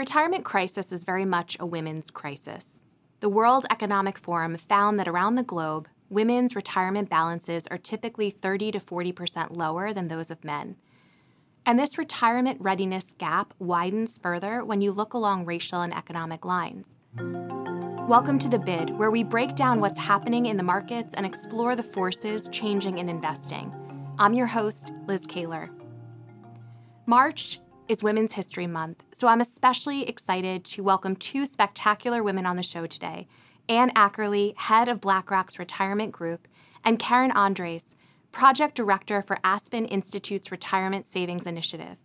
retirement crisis is very much a women's crisis. The World Economic Forum found that around the globe, women's retirement balances are typically 30 to 40% lower than those of men. And this retirement readiness gap widens further when you look along racial and economic lines. Welcome to The Bid, where we break down what's happening in the markets and explore the forces changing in investing. I'm your host, Liz Kaler. March is Women's History Month, so I'm especially excited to welcome two spectacular women on the show today, Anne Ackerley, head of BlackRock's retirement group, and Karen Andres, project director for Aspen Institute's Retirement Savings Initiative.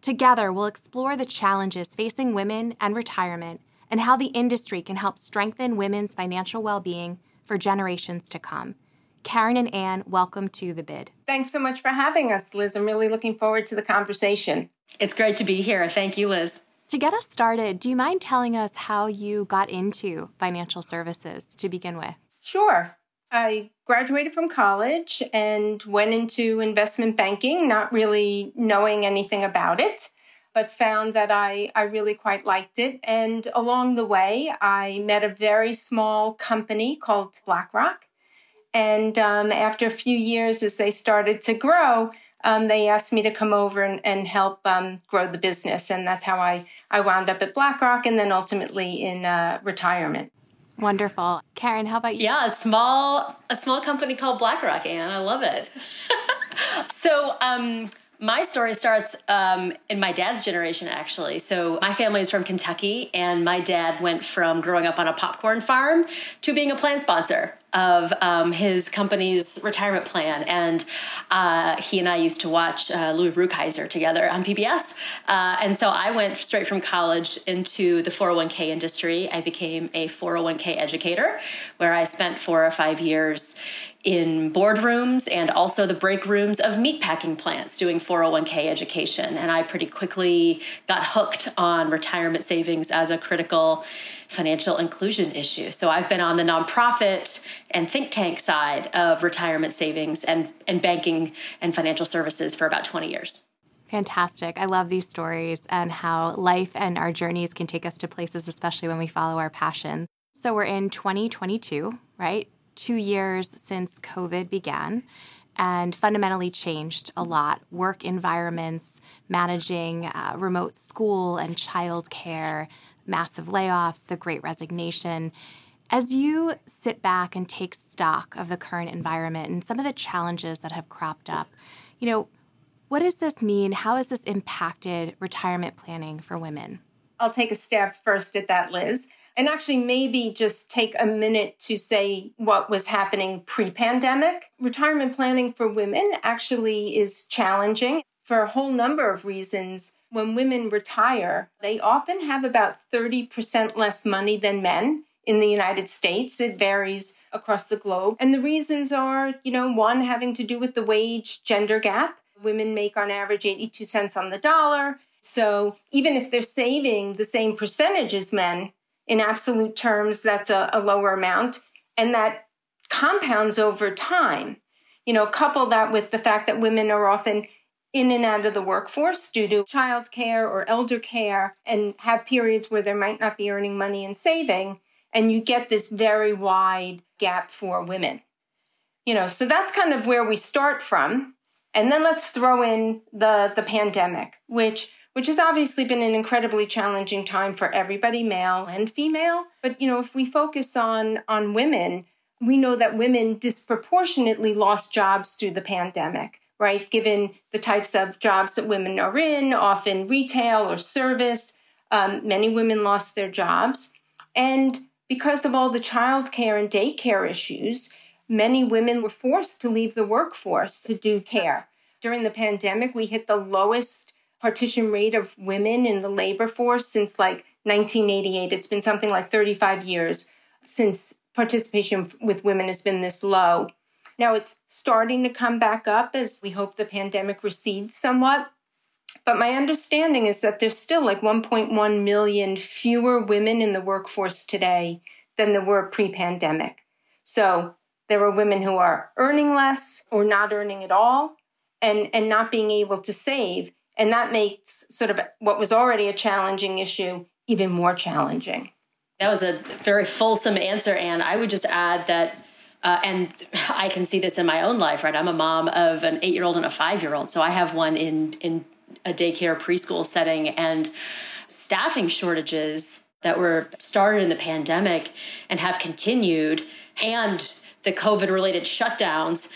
Together, we'll explore the challenges facing women and retirement and how the industry can help strengthen women's financial well-being for generations to come. Karen and Anne, welcome to The Bid. Thanks so much for having us, Liz. I'm really looking forward to the conversation. It's great to be here. Thank you, Liz. To get us started, do you mind telling us how you got into financial services to begin with? Sure. I graduated from college and went into investment banking, not really knowing anything about it, but found that I really quite liked it. And along the way, I met a very small company called BlackRock. And after a few years, as they started to grow, they asked me to come over and help grow the business. And that's how I wound up at BlackRock and then ultimately in retirement. Wonderful. Karen, how about you? Yeah, a small company called BlackRock, Anne. I love it. So my story starts in my dad's generation, actually. So my family is from Kentucky, and my dad went from growing up on a popcorn farm to being a plan sponsor of his company's retirement plan. And he and I used to watch Louis Rukeyser together on PBS. And so I went straight from college into the 401k industry. I became a 401k educator, where I spent 4 or 5 years in boardrooms and also the break rooms of meatpacking plants doing 401k education. And I pretty quickly got hooked on retirement savings as a critical financial inclusion issue. So I've been on the nonprofit and think tank side of retirement savings and banking and financial services for about 20 years. Fantastic. I love these stories and how life and our journeys can take us to places, especially when we follow our passion. So we're in 2022, right? 2 years since COVID began and fundamentally changed a lot. Work environments, managing remote school and childcare, massive layoffs, the Great Resignation. As you sit back and take stock of the current environment and some of the challenges that have cropped up, you know, what does this mean? How has this impacted retirement planning for women? I'll take a stab first at that, Liz. And actually, maybe just take a minute to say what was happening pre-pandemic. Retirement planning for women actually is challenging for a whole number of reasons. When women retire, they often have about 30% less money than men in the United States. It varies across the globe. And the reasons are, you know, one, having to do with the wage gender gap. Women make on average 82 cents on the dollar. So even if they're saving the same percentage as men, in absolute terms, that's a lower amount. And that compounds over time. You know, couple that with the fact that women are often in and out of the workforce due to childcare or elder care and have periods where they might not be earning money and saving. And you get this very wide gap for women. You know, so that's kind of where we start from. And then let's throw in the pandemic, which has obviously been an incredibly challenging time for everybody, male and female. But, you know, if we focus on women, we know that women disproportionately lost jobs through the pandemic. Right, given the types of jobs that women are in, often retail or service. Many women lost their jobs. And because of all the childcare and daycare issues, many women were forced to leave the workforce to do care. During the pandemic, we hit the lowest participation rate of women in the labor force since like 1988. It's been something like 35 years since participation with women has been this low. Now it's starting to come back up as we hope the pandemic recedes somewhat. But my understanding is that there's still like 1.1 million fewer women in the workforce today than there were pre-pandemic. So there are women who are earning less or not earning at all and not being able to save. And that makes sort of what was already a challenging issue even more challenging. That was a very fulsome answer, Anne. I would just add that, and I can see this in my own life, right? I'm a mom of an 8-year-old and a 5-year-old. So I have one in a daycare preschool setting, and staffing shortages that were started in the pandemic and have continued, and the COVID-related shutdowns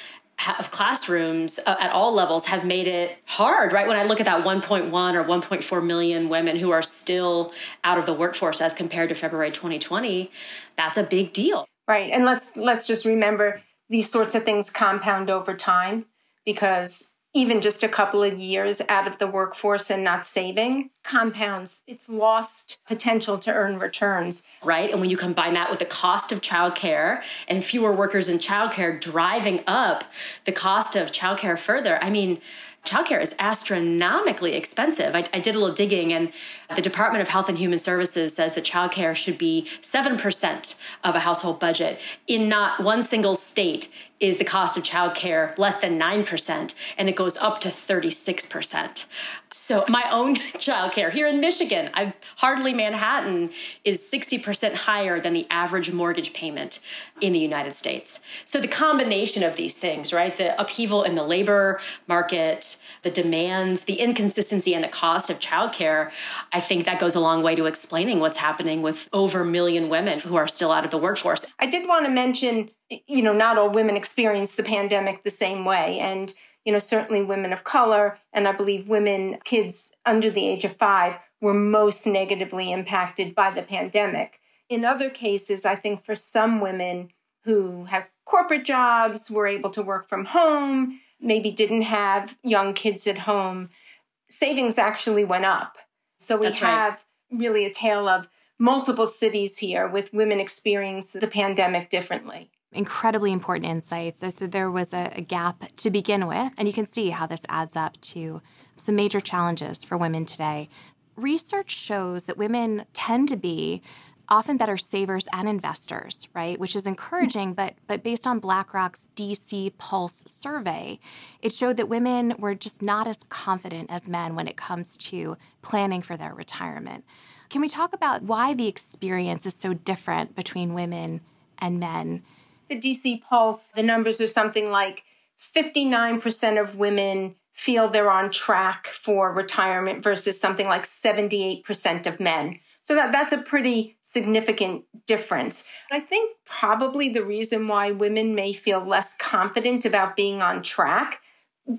of classrooms at all levels have made it hard, right? When I look at that 1.1 or 1.4 million women who are still out of the workforce as compared to February 2020, that's a big deal. Right. And let's just remember these sorts of things compound over time, because even just a couple of years out of the workforce and not saving compounds. It's lost potential to earn returns. Right. And when you combine that with the cost of childcare and fewer workers in childcare driving up the cost of childcare further, I mean, childcare is astronomically expensive. I did a little digging, and the Department of Health and Human Services says that childcare should be 7% of a household budget. In not one single state is the cost of childcare less than 9%, and it goes up to 36%. So my own childcare here in Michigan, hardly Manhattan, is 60% higher than the average mortgage payment in the United States. So the combination of these things, right, the upheaval in the labor market, the demands, the inconsistency and the cost of childcare, I think that goes a long way to explaining what's happening with over a million women who are still out of the workforce. I did want to mention, you know, not all women experience the pandemic the same way. And, you know, certainly women of color, and I believe kids under the age of 5 were most negatively impacted by the pandemic. In other cases, I think for some women who have corporate jobs, were able to work from home, maybe didn't have young kids at home, savings actually went up. So we have really a tale of multiple cities here with women experiencing the pandemic differently. Incredibly important insights. So there was a gap to begin with, and you can see how this adds up to some major challenges for women today. Research shows that women tend to be often better savers and investors, right? Which is encouraging, but based on BlackRock's DC Pulse survey, it showed that women were just not as confident as men when it comes to planning for their retirement. Can we talk about why the experience is so different between women and men? The DC Pulse, the numbers are something like 59% of women feel they're on track for retirement versus something like 78% of men. So that's a pretty significant difference. I think probably the reason why women may feel less confident about being on track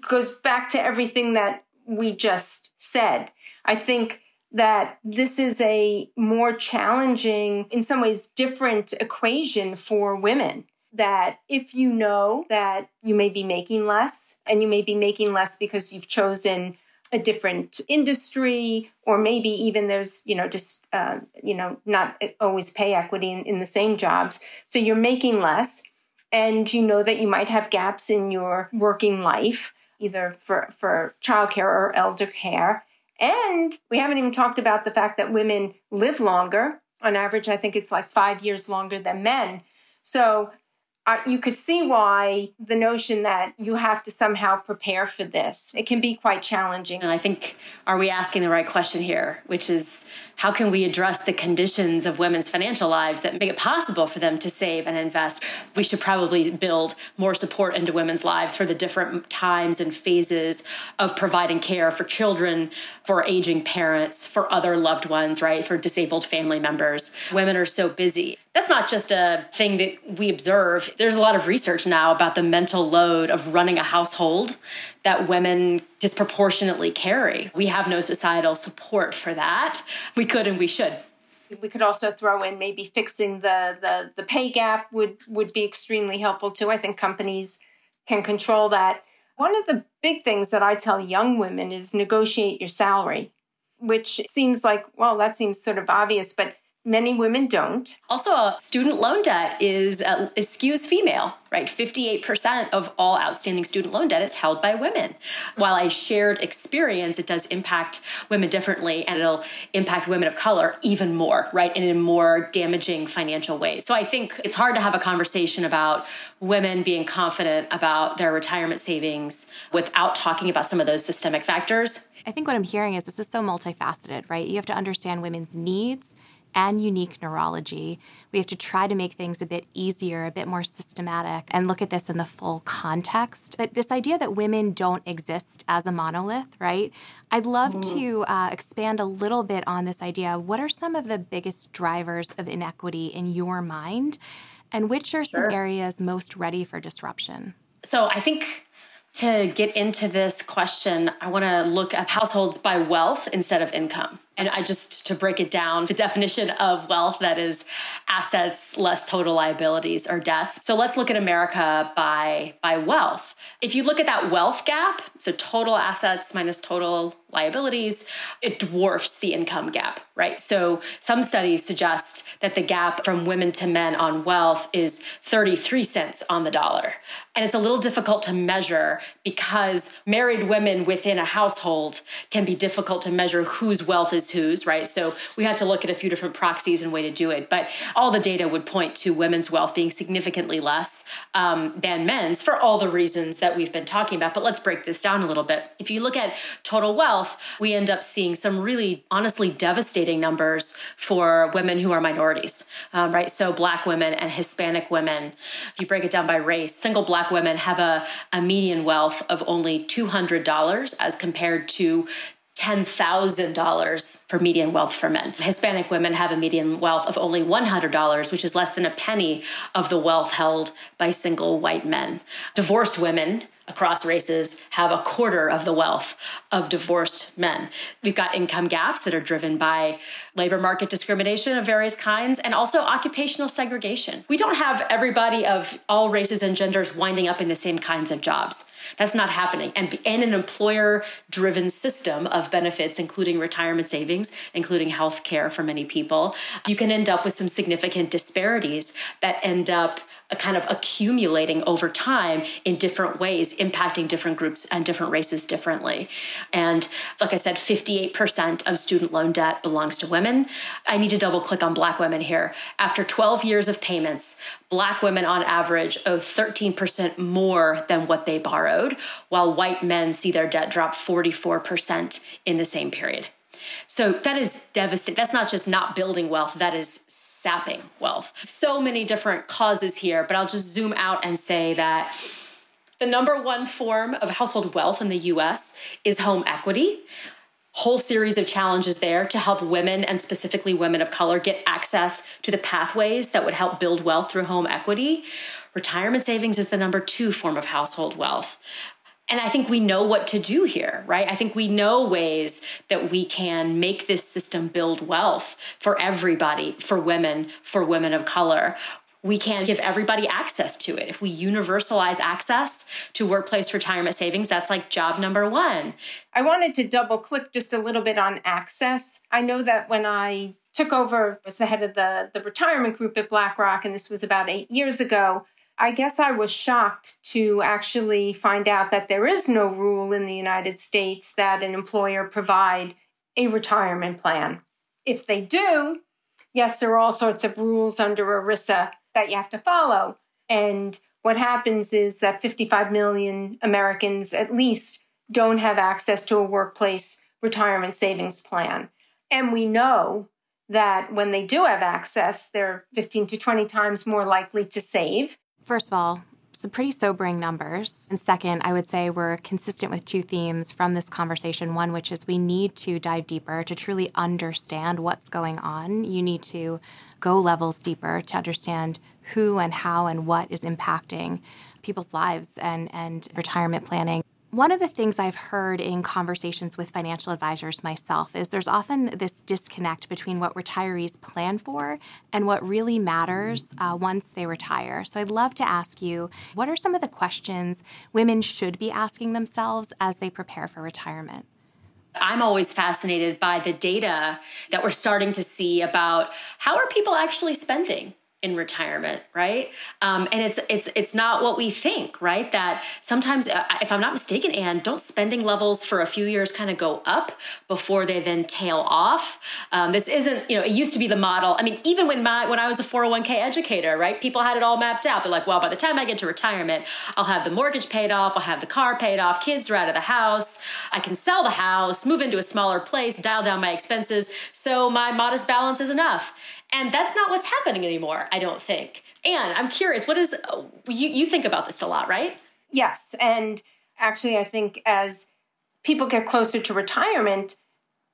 goes back to everything that we just said. I think that this is a more challenging, in some ways different equation for women, that if you know that you may be making less, and you may be making less because you've chosen a different industry, or maybe even there's, not always pay equity in the same jobs. So you're making less, and you know that you might have gaps in your working life, either for childcare or elder care. And we haven't even talked about the fact that women live longer. On average, I think it's like 5 years longer than men. So you could see why the notion that you have to somehow prepare for this, it can be quite challenging. And I think, are we asking the right question here, which is how can we address the conditions of women's financial lives that make it possible for them to save and invest? We should probably build more support into women's lives for the different times and phases of providing care for children, for aging parents, for other loved ones, right? For disabled family members. Women are so busy. That's not just a thing that we observe. There's a lot of research now about the mental load of running a household that women disproportionately carry. We have no societal support for that. We could and we should. We could also throw in maybe fixing the pay gap would be extremely helpful too. I think companies can control that. One of the big things that I tell young women is negotiate your salary, which seems like, well, that seems sort of obvious, but Many women don't. Also, student loan debt skews female, right? 58% of all outstanding student loan debt is held by women. While a shared experience, it does impact women differently, and it'll impact women of color even more, right? And in more damaging financial ways. So I think it's hard to have a conversation about women being confident about their retirement savings without talking about some of those systemic factors. I think what I'm hearing is this is so multifaceted, right? You have to understand women's needs and unique neurology. We have to try to make things a bit easier, a bit more systematic, and look at this in the full context. But this idea that women don't exist as a monolith, right? I'd love to expand a little bit on this idea. What are some of the biggest drivers of inequity in your mind? And which are some areas most ready for disruption? So I think to get into this question, I want to look at households by wealth instead of income. And I just, to break it down, the definition of wealth, that is assets less total liabilities or debts. So let's look at America by wealth. If you look at that wealth gap, so total assets minus total liabilities, it dwarfs the income gap, right? So some studies suggest that the gap from women to men on wealth is 33 cents on the dollar. And it's a little difficult to measure because married women within a household can be difficult to measure whose wealth is whose, right? So we have to look at a few different proxies and way to do it. But all the data would point to women's wealth being significantly less than men's for all the reasons that we've been talking about. But let's break this down a little bit. If you look at total wealth, we end up seeing some really honestly devastating numbers for women who are minorities, right? So Black women and Hispanic women, if you break it down by race, single Black women have a median wealth of only $200 as compared to $10,000 for median wealth for men. Hispanic women have a median wealth of only $100, which is less than a penny of the wealth held by single white men. Divorced women across races have a quarter of the wealth of divorced men. We've got income gaps that are driven by labor market discrimination of various kinds and also occupational segregation. We don't have everybody of all races and genders winding up in the same kinds of jobs. That's not happening. And in an employer-driven system of benefits, including retirement savings, including health care for many people, you can end up with some significant disparities that end up kind of accumulating over time in different ways, impacting different groups and different races differently. And like I said, 58% of student loan debt belongs to women. I need to double click on Black women here. After 12 years of payments, Black women on average owe 13% more than what they borrowed, while white men see their debt drop 44% in the same period. So that is devastating. That's not just not building wealth, that is sapping wealth. So many different causes here, but I'll just zoom out and say that the number one form of household wealth in the U.S. is home equity. Whole series of challenges there to help women and specifically women of color get access to the pathways that would help build wealth through home equity. Retirement savings is the number two form of household wealth. And I think we know what to do here, right? I think we know ways that we can make this system build wealth for everybody, for women of color. We can give everybody access to it. If we universalize access to workplace retirement savings, that's like job number one. I wanted to double click just a little bit on access. I know that when I took over as the head of the retirement group at BlackRock, and this was about 8 years ago, I guess I was shocked to actually find out that there is no rule in the United States that an employer provide a retirement plan. If they do, yes, there are all sorts of rules under ERISA that you have to follow. And what happens is that 55 million Americans at least don't have access to a workplace retirement savings plan. And we know that when they do have access, they're 15 to 20 times more likely to save. First of all, some pretty sobering numbers. And second, I would say we're consistent with two themes from this conversation. One, which is we need to dive deeper to truly understand what's going on. You need to go levels deeper to understand who and how and what is impacting people's lives and retirement planning. One of the things I've heard in conversations with financial advisors myself is there's often this disconnect between what retirees plan for and what really matters once they retire. So I'd love to ask you, what are some of the questions women should be asking themselves as they prepare for retirement? I'm always fascinated by the data that we're starting to see about how are people actually spending in retirement, right? And it's not what we think, right? That sometimes, if I'm not mistaken, Anne, don't spending levels for a few years kind of go up before they then tail off? This isn't, it used to be the model. I mean, even when I was a 401k educator, right? People had it all mapped out. They're like, well, by the time I get to retirement, I'll have the mortgage paid off. I'll have the car paid off. Kids are out of the house. I can sell the house, move into a smaller place, dial down my expenses. So my modest balance is enough. And that's not what's happening anymore, I don't think. Anne, I'm curious, what is, you think about this a lot, right? Yes. And actually, I think as people get closer to retirement,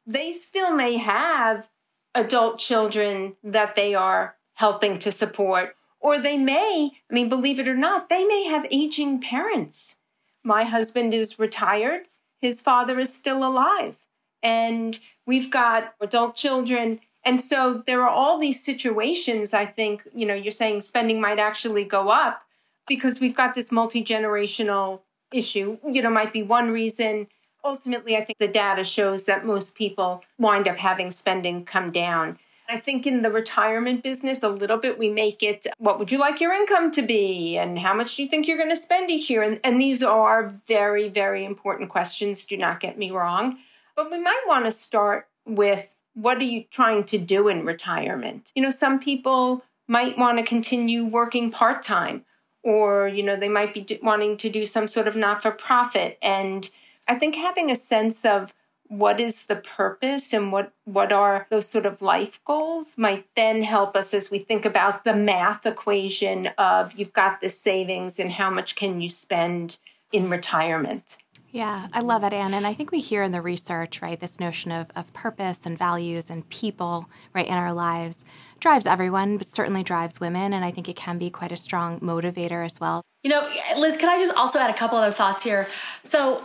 they still may have adult children that they are helping to support, or they may, believe it or not, they may have aging parents. My husband is retired. His father is still alive. And we've got adult children. And so there are all these situations, I think, you're saying spending might actually go up because we've got this multi-generational issue, might be one reason. Ultimately, I think the data shows that most people wind up having spending come down. I think in the retirement business, a little bit, we make it, what would you like your income to be? And how much do you think you're going to spend each year? And these are very, very important questions. Do not get me wrong. But we might want to start with, what are you trying to do in retirement? Some people might want to continue working part-time, or, they might be wanting to do some sort of not-for-profit. And I think having a sense of what is the purpose and what are those sort of life goals might then help us as we think about the math equation of you've got the savings and how much can you spend in retirement. Yeah, I love it, Anne. And I think we hear in the research, right, this notion of purpose and values and people, right, in our lives drives everyone, but certainly drives women. And I think it can be quite a strong motivator as well. Liz, can I just also add a couple other thoughts here? So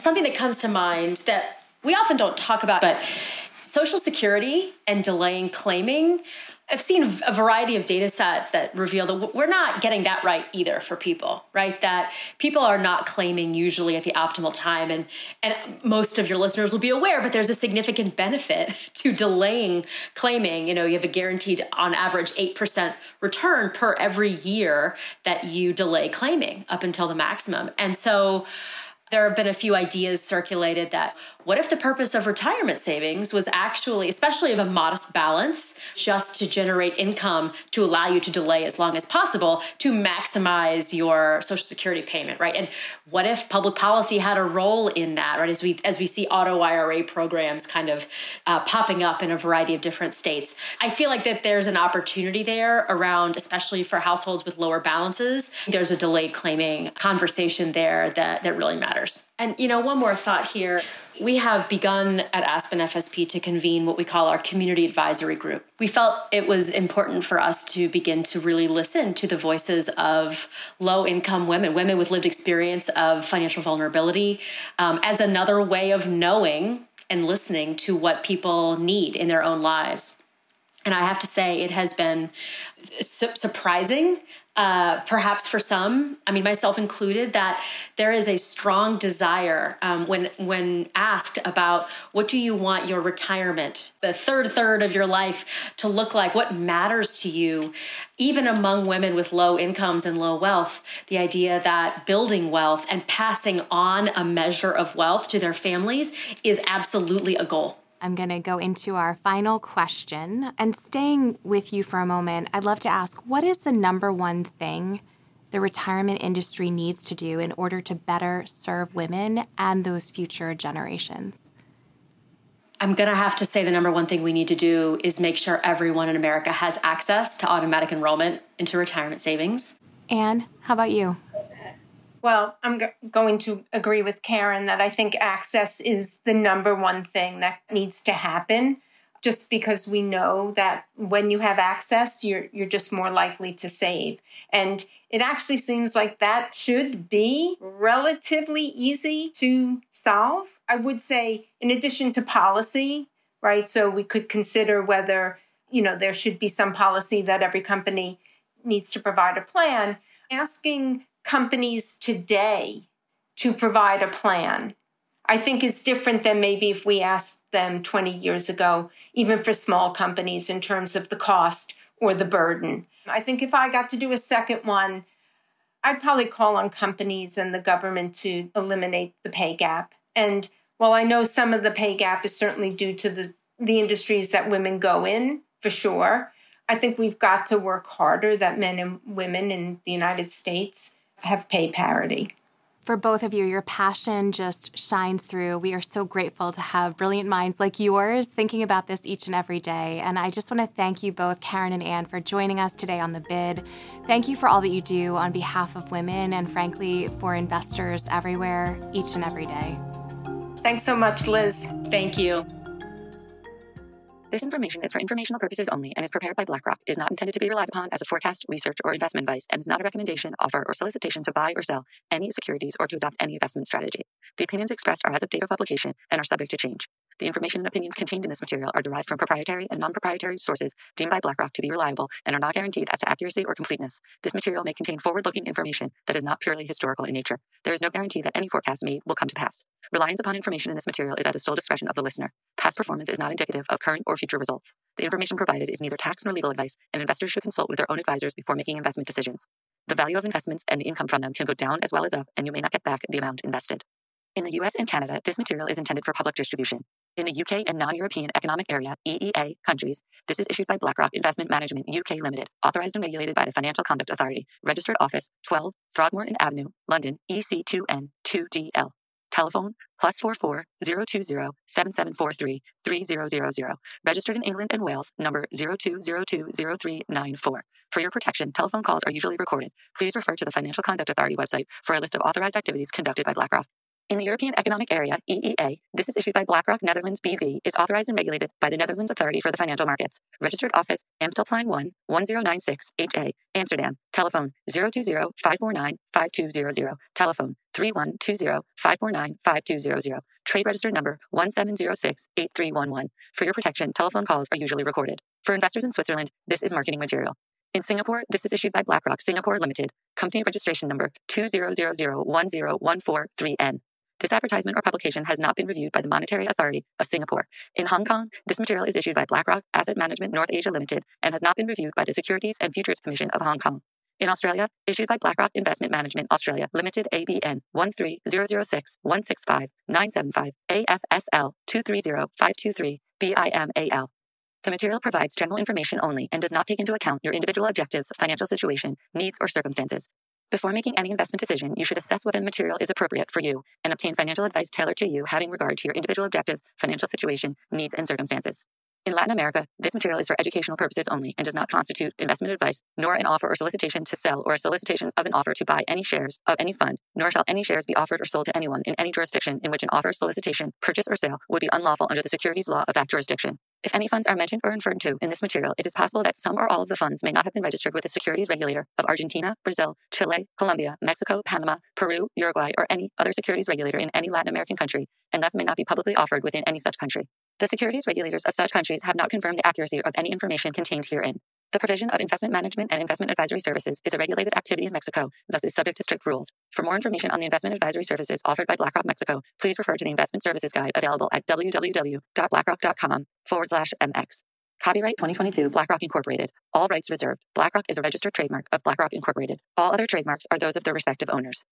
something that comes to mind that we often don't talk about, but Social Security and delaying claiming, I've seen a variety of data sets that reveal that we're not getting that right either for people, right? That people are not claiming usually at the optimal time. And most of your listeners will be aware, but there's a significant benefit to delaying claiming. You have a guaranteed on average 8% return per every year that you delay claiming up until the maximum. And so there have been a few ideas circulated that what if the purpose of retirement savings was actually, especially of a modest balance, just to generate income to allow you to delay as long as possible to maximize your Social Security payment, right? And what if public policy had a role in that, right? As we see auto IRA programs kind of popping up in a variety of different states. I feel like that there's an opportunity there around, especially for households with lower balances, there's a delayed claiming conversation there that really matters. And, one more thought here. We have begun at Aspen FSP to convene what we call our community advisory group. We felt it was important for us to begin to really listen to the voices of low-income women, women with lived experience of financial vulnerability, as another way of knowing and listening to what people need in their own lives. And I have to say, it has been surprising, perhaps for some, myself included, that there is a strong desire when asked about what do you want your retirement, the third of your life to look like, what matters to you, even among women with low incomes and low wealth, the idea that building wealth and passing on a measure of wealth to their families is absolutely a goal. I'm going to go into our final question. And staying with you for a moment, I'd love to ask, what is the number one thing the retirement industry needs to do in order to better serve women and those future generations? I'm going to have to say the number one thing we need to do is make sure everyone in America has access to automatic enrollment into retirement savings. Anne, how about you? Well, I'm going to agree with Karen that I think access is the number one thing that needs to happen, just because we know that when you have access, you're just more likely to save. And it actually seems like that should be relatively easy to solve. I would say, in addition to policy, right? So we could consider whether, there should be some policy that every company needs to provide a plan. Asking companies today to provide a plan, I think is different than maybe if we asked them 20 years ago, even for small companies in terms of the cost or the burden. I think if I got to do a second one, I'd probably call on companies and the government to eliminate the pay gap. And while I know some of the pay gap is certainly due to the industries that women go in, for sure, I think we've got to work harder that men and women in the United States have pay parity. For both of you, your passion just shines through. We are so grateful to have brilliant minds like yours thinking about this each and every day. And I just want to thank you both, Karen and Anne, for joining us today on The Bid. Thank you for all that you do on behalf of women and, frankly, for investors everywhere each and every day. Thanks so much, Liz. Thank you. This information is for informational purposes only and is prepared by BlackRock, is not intended to be relied upon as a forecast, research, or investment advice, and is not a recommendation, offer, or solicitation to buy or sell any securities or to adopt any investment strategy. The opinions expressed are as of date of publication and are subject to change. The information and opinions contained in this material are derived from proprietary and non-proprietary sources deemed by BlackRock to be reliable and are not guaranteed as to accuracy or completeness. This material may contain forward-looking information that is not purely historical in nature. There is no guarantee that any forecast made will come to pass. Reliance upon information in this material is at the sole discretion of the listener. Past performance is not indicative of current or future results. The information provided is neither tax nor legal advice, and investors should consult with their own advisors before making investment decisions. The value of investments and the income from them can go down as well as up, and you may not get back the amount invested. In the U.S. and Canada, this material is intended for public distribution. In the UK and non-European Economic Area, EEA, countries, this is issued by BlackRock Investment Management UK Limited, authorized and regulated by the Financial Conduct Authority, registered office 12, Throgmorton Avenue, London, EC2N2DL. Telephone +44 020 7743 3000. Registered in England and Wales, number 02020394. For your protection, telephone calls are usually recorded. Please refer to the Financial Conduct Authority website for a list of authorized activities conducted by BlackRock. In the European Economic Area, EEA, this is issued by BlackRock Netherlands BV, is authorized and regulated by the Netherlands Authority for the Financial Markets. Registered office, Amstelplein 1, 1096 HA, Amsterdam. Telephone 020-549-5200. Telephone 3120-549-5200. Trade registered number 1706-8311. For your protection, telephone calls are usually recorded. For investors in Switzerland, this is marketing material. In Singapore, this is issued by BlackRock Singapore Limited, company registration number 2000-10143N. This advertisement or publication has not been reviewed by the Monetary Authority of Singapore. In Hong Kong, this material is issued by BlackRock Asset Management North Asia Limited and has not been reviewed by the Securities and Futures Commission of Hong Kong. In Australia, issued by BlackRock Investment Management Australia Limited ABN 1300616597 AFSL 230523 BIMAL. The material provides general information only and does not take into account your individual objectives, financial situation, needs, or circumstances. Before making any investment decision, you should assess whether the material is appropriate for you and obtain financial advice tailored to you having regard to your individual objectives, financial situation, needs, and circumstances. In Latin America, this material is for educational purposes only and does not constitute investment advice, nor an offer or solicitation to sell or a solicitation of an offer to buy any shares of any fund, nor shall any shares be offered or sold to anyone in any jurisdiction in which an offer, solicitation, purchase, or sale would be unlawful under the securities law of that jurisdiction. If any funds are mentioned or referred to in this material, it is possible that some or all of the funds may not have been registered with the securities regulator of Argentina, Brazil, Chile, Colombia, Mexico, Panama, Peru, Uruguay, or any other securities regulator in any Latin American country, and thus may not be publicly offered within any such country. The securities regulators of such countries have not confirmed the accuracy of any information contained herein. The provision of investment management and investment advisory services is a regulated activity in Mexico, thus is subject to strict rules. For more information on the investment advisory services offered by BlackRock Mexico, please refer to the Investment Services Guide available at www.blackrock.com/MX. Copyright 2022 BlackRock Incorporated. All rights reserved. BlackRock is a registered trademark of BlackRock Incorporated. All other trademarks are those of their respective owners.